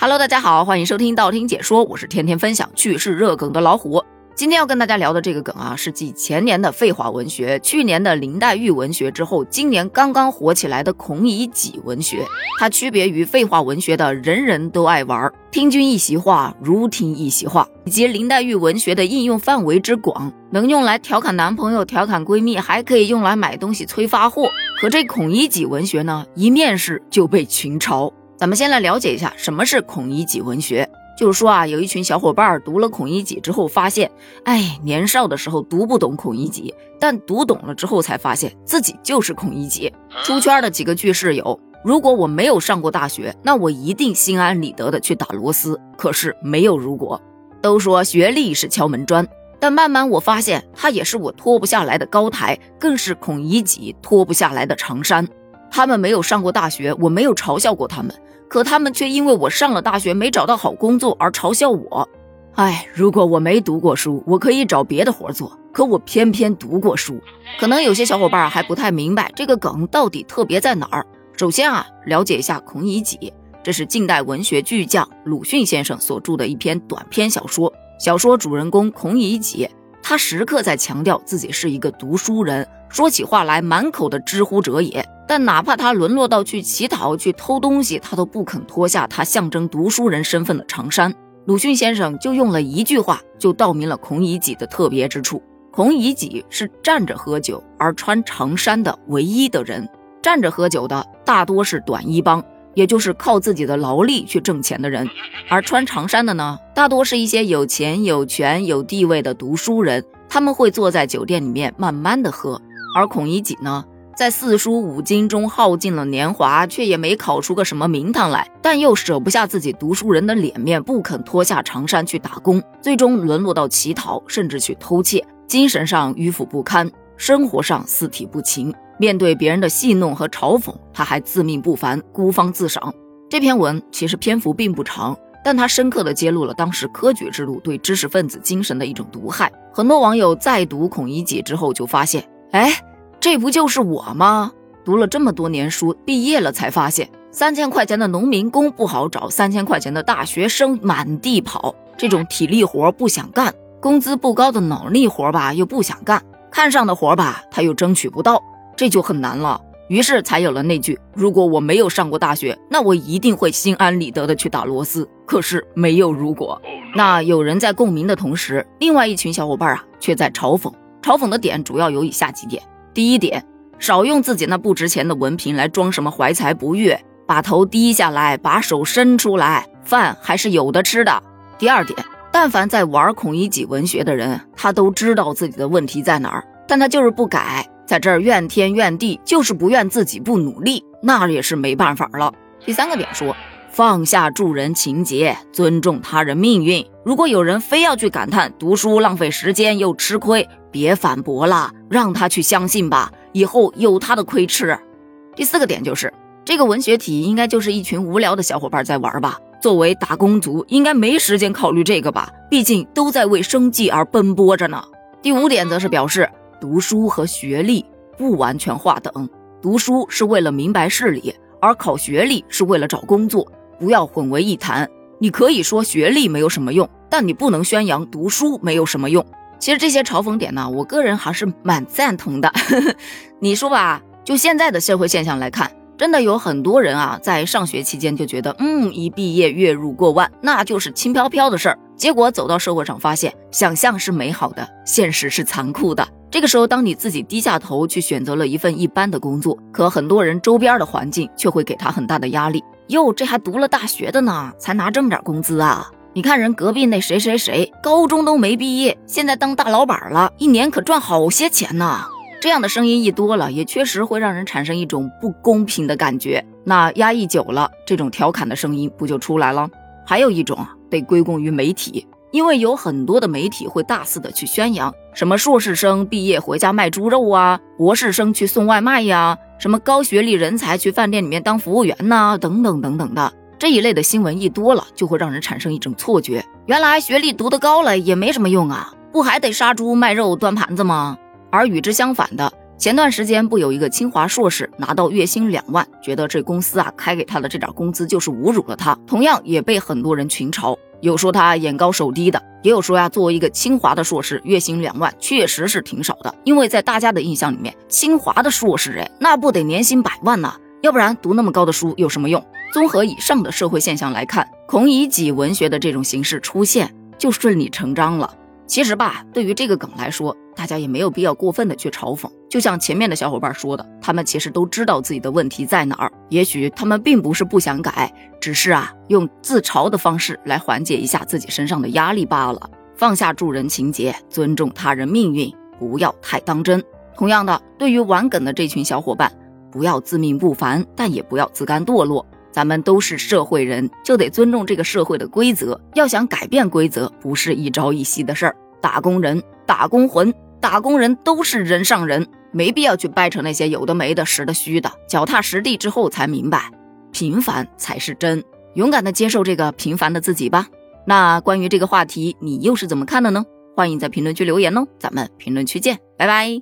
Hello， 大家好，欢迎收听道听解说，我是天天分享趣事热梗的老虎。今天要跟大家聊的这个梗啊，是继前年的废话文学、去年的林黛玉文学之后，今年刚刚火起来的孔乙己文学。它区别于废话文学的人人都爱玩、听君一席话、如听一席话，以及林黛玉文学的应用范围之广，能用来调侃男朋友、调侃闺蜜，还可以用来买东西催发货。可这孔乙己文学呢，一面世就被群嘲。咱们先来了解一下什么是孔乙己文学。就是说啊，有一群小伙伴读了孔乙己之后发现，年少的时候读不懂孔乙己，但读懂了之后才发现自己就是孔乙己。出圈的几个句式有：如果我没有上过大学，那我一定心安理得的去打螺丝。可是没有如果。都说学历是敲门砖，但慢慢我发现它也是我脱不下来的高台，更是孔乙己脱不下来的长衫。他们没有上过大学，我没有嘲笑过他们，可他们却因为我上了大学没找到好工作而嘲笑我。如果我没读过书，我可以找别的活做，可我偏偏读过书。可能有些小伙伴还不太明白这个梗到底特别在哪儿。首先啊，了解一下孔乙己，这是近代文学巨匠鲁迅先生所著的一篇短篇小说。小说主人公孔乙己，他时刻在强调自己是一个读书人，说起话来满口的知乎者也，但哪怕他沦落到去乞讨、去偷东西，他都不肯脱下他象征读书人身份的长衫。鲁迅先生就用了一句话就道明了孔乙己的特别之处：孔乙己是站着喝酒而穿长衫的唯一的人。站着喝酒的大多是短衣帮，也就是靠自己的劳力去挣钱的人，而穿长衫的呢，大多是一些有钱有权有地位的读书人，他们会坐在酒店里面慢慢的喝。而孔乙己呢，在四书五经中耗尽了年华，却也没考出个什么名堂来，但又舍不下自己读书人的脸面，不肯脱下长衫去打工，最终沦落到乞讨，甚至去偷窃，精神上迂腐不堪，生活上四体不勤。面对别人的戏弄和嘲讽，他还自命不凡，孤芳自赏。这篇文其实篇幅并不长，但它深刻地揭露了当时科举制度对知识分子精神的一种毒害。很多网友在读孔乙己之后就发现，这不就是我吗？读了这么多年书，毕业了才发现，3000块钱的农民工不好找，3000块钱的大学生满地跑，这种体力活不想干，工资不高的脑力活吧又不想干，看上的活吧他又争取不到，这就很难了。于是才有了那句：如果我没有上过大学，那我一定会心安理得的去打螺丝。可是没有如果。那有人在共鸣的同时，另外一群小伙伴啊却在嘲讽。嘲讽的点主要有以下几点。第一点，少用自己那不值钱的文凭来装什么怀才不遇，把头低下来，把手伸出来，饭还是有的吃的。第二点，但凡在玩孔乙己文学的人，他都知道自己的问题在哪儿，但他就是不改，在这儿怨天怨地，就是不怨自己不努力，那也是没办法了。第三个点说，放下助人情节，尊重他人命运。如果有人非要去感叹读书浪费时间又吃亏，别反驳啦，让他去相信吧，以后有他的亏吃。第四个点就是，这个文学体应该就是一群无聊的小伙伴在玩吧，作为打工族，应该没时间考虑这个吧，毕竟都在为生计而奔波着呢。第五点则是表示，读书和学历不完全划等，读书是为了明白事理，而考学历是为了找工作，不要混为一谈。你可以说学历没有什么用，但你不能宣扬读书没有什么用。其实这些嘲讽点呢，我个人还是蛮赞同的。你说吧，就现在的社会现象来看，真的有很多人啊，在上学期间就觉得一毕业月入过万，那就是轻飘飘的事儿。结果走到社会上发现，想象是美好的，现实是残酷的。这个时候，当你自己低下头去选择了一份一般的工作，可很多人周边的环境却会给他很大的压力。哟，这还读了大学的呢，才拿这么点工资啊。你看人隔壁那谁谁谁，高中都没毕业，现在当大老板了，一年可赚好些钱呢。这样的声音一多了，也确实会让人产生一种不公平的感觉。那压抑久了，这种调侃的声音不就出来了？还有一种得归功于媒体，因为有很多的媒体会大肆的去宣扬什么硕士生毕业回家卖猪肉啊，博士生去送外卖呀，什么高学历人才去饭店里面当服务员呐，等等等等的。这一类的新闻一多了，就会让人产生一种错觉，原来学历读得高了也没什么用啊，不还得杀猪卖肉端盘子吗？而与之相反的，前段时间不有一个清华硕士拿到月薪2万，觉得这公司开给他的这点工资就是侮辱了他，同样也被很多人群嘲，有说他眼高手低的，也有说作为一个清华的硕士，月薪2万确实是挺少的，因为在大家的印象里面，清华的硕士那不得年薪100万呢，要不然读那么高的书有什么用？综合以上的社会现象来看，孔乙己文学的这种形式出现就顺理成章了。其实吧，对于这个梗来说，大家也没有必要过分的去嘲讽，就像前面的小伙伴说的，他们其实都知道自己的问题在哪儿，也许他们并不是不想改，只是用自嘲的方式来缓解一下自己身上的压力罢了。放下助人情节，尊重他人命运，不要太当真。同样的，对于玩梗的这群小伙伴，不要自命不凡，但也不要自甘堕落，咱们都是社会人，就得尊重这个社会的规则，要想改变规则不是一朝一夕的事儿。打工人、打工魂、打工人都是人上人，没必要去掰扯那些有的没的、实的虚的，脚踏实地之后才明白平凡才是真，勇敢的接受这个平凡的自己吧。那关于这个话题你又是怎么看的呢？欢迎在评论区留言哦，咱们评论区见，拜拜。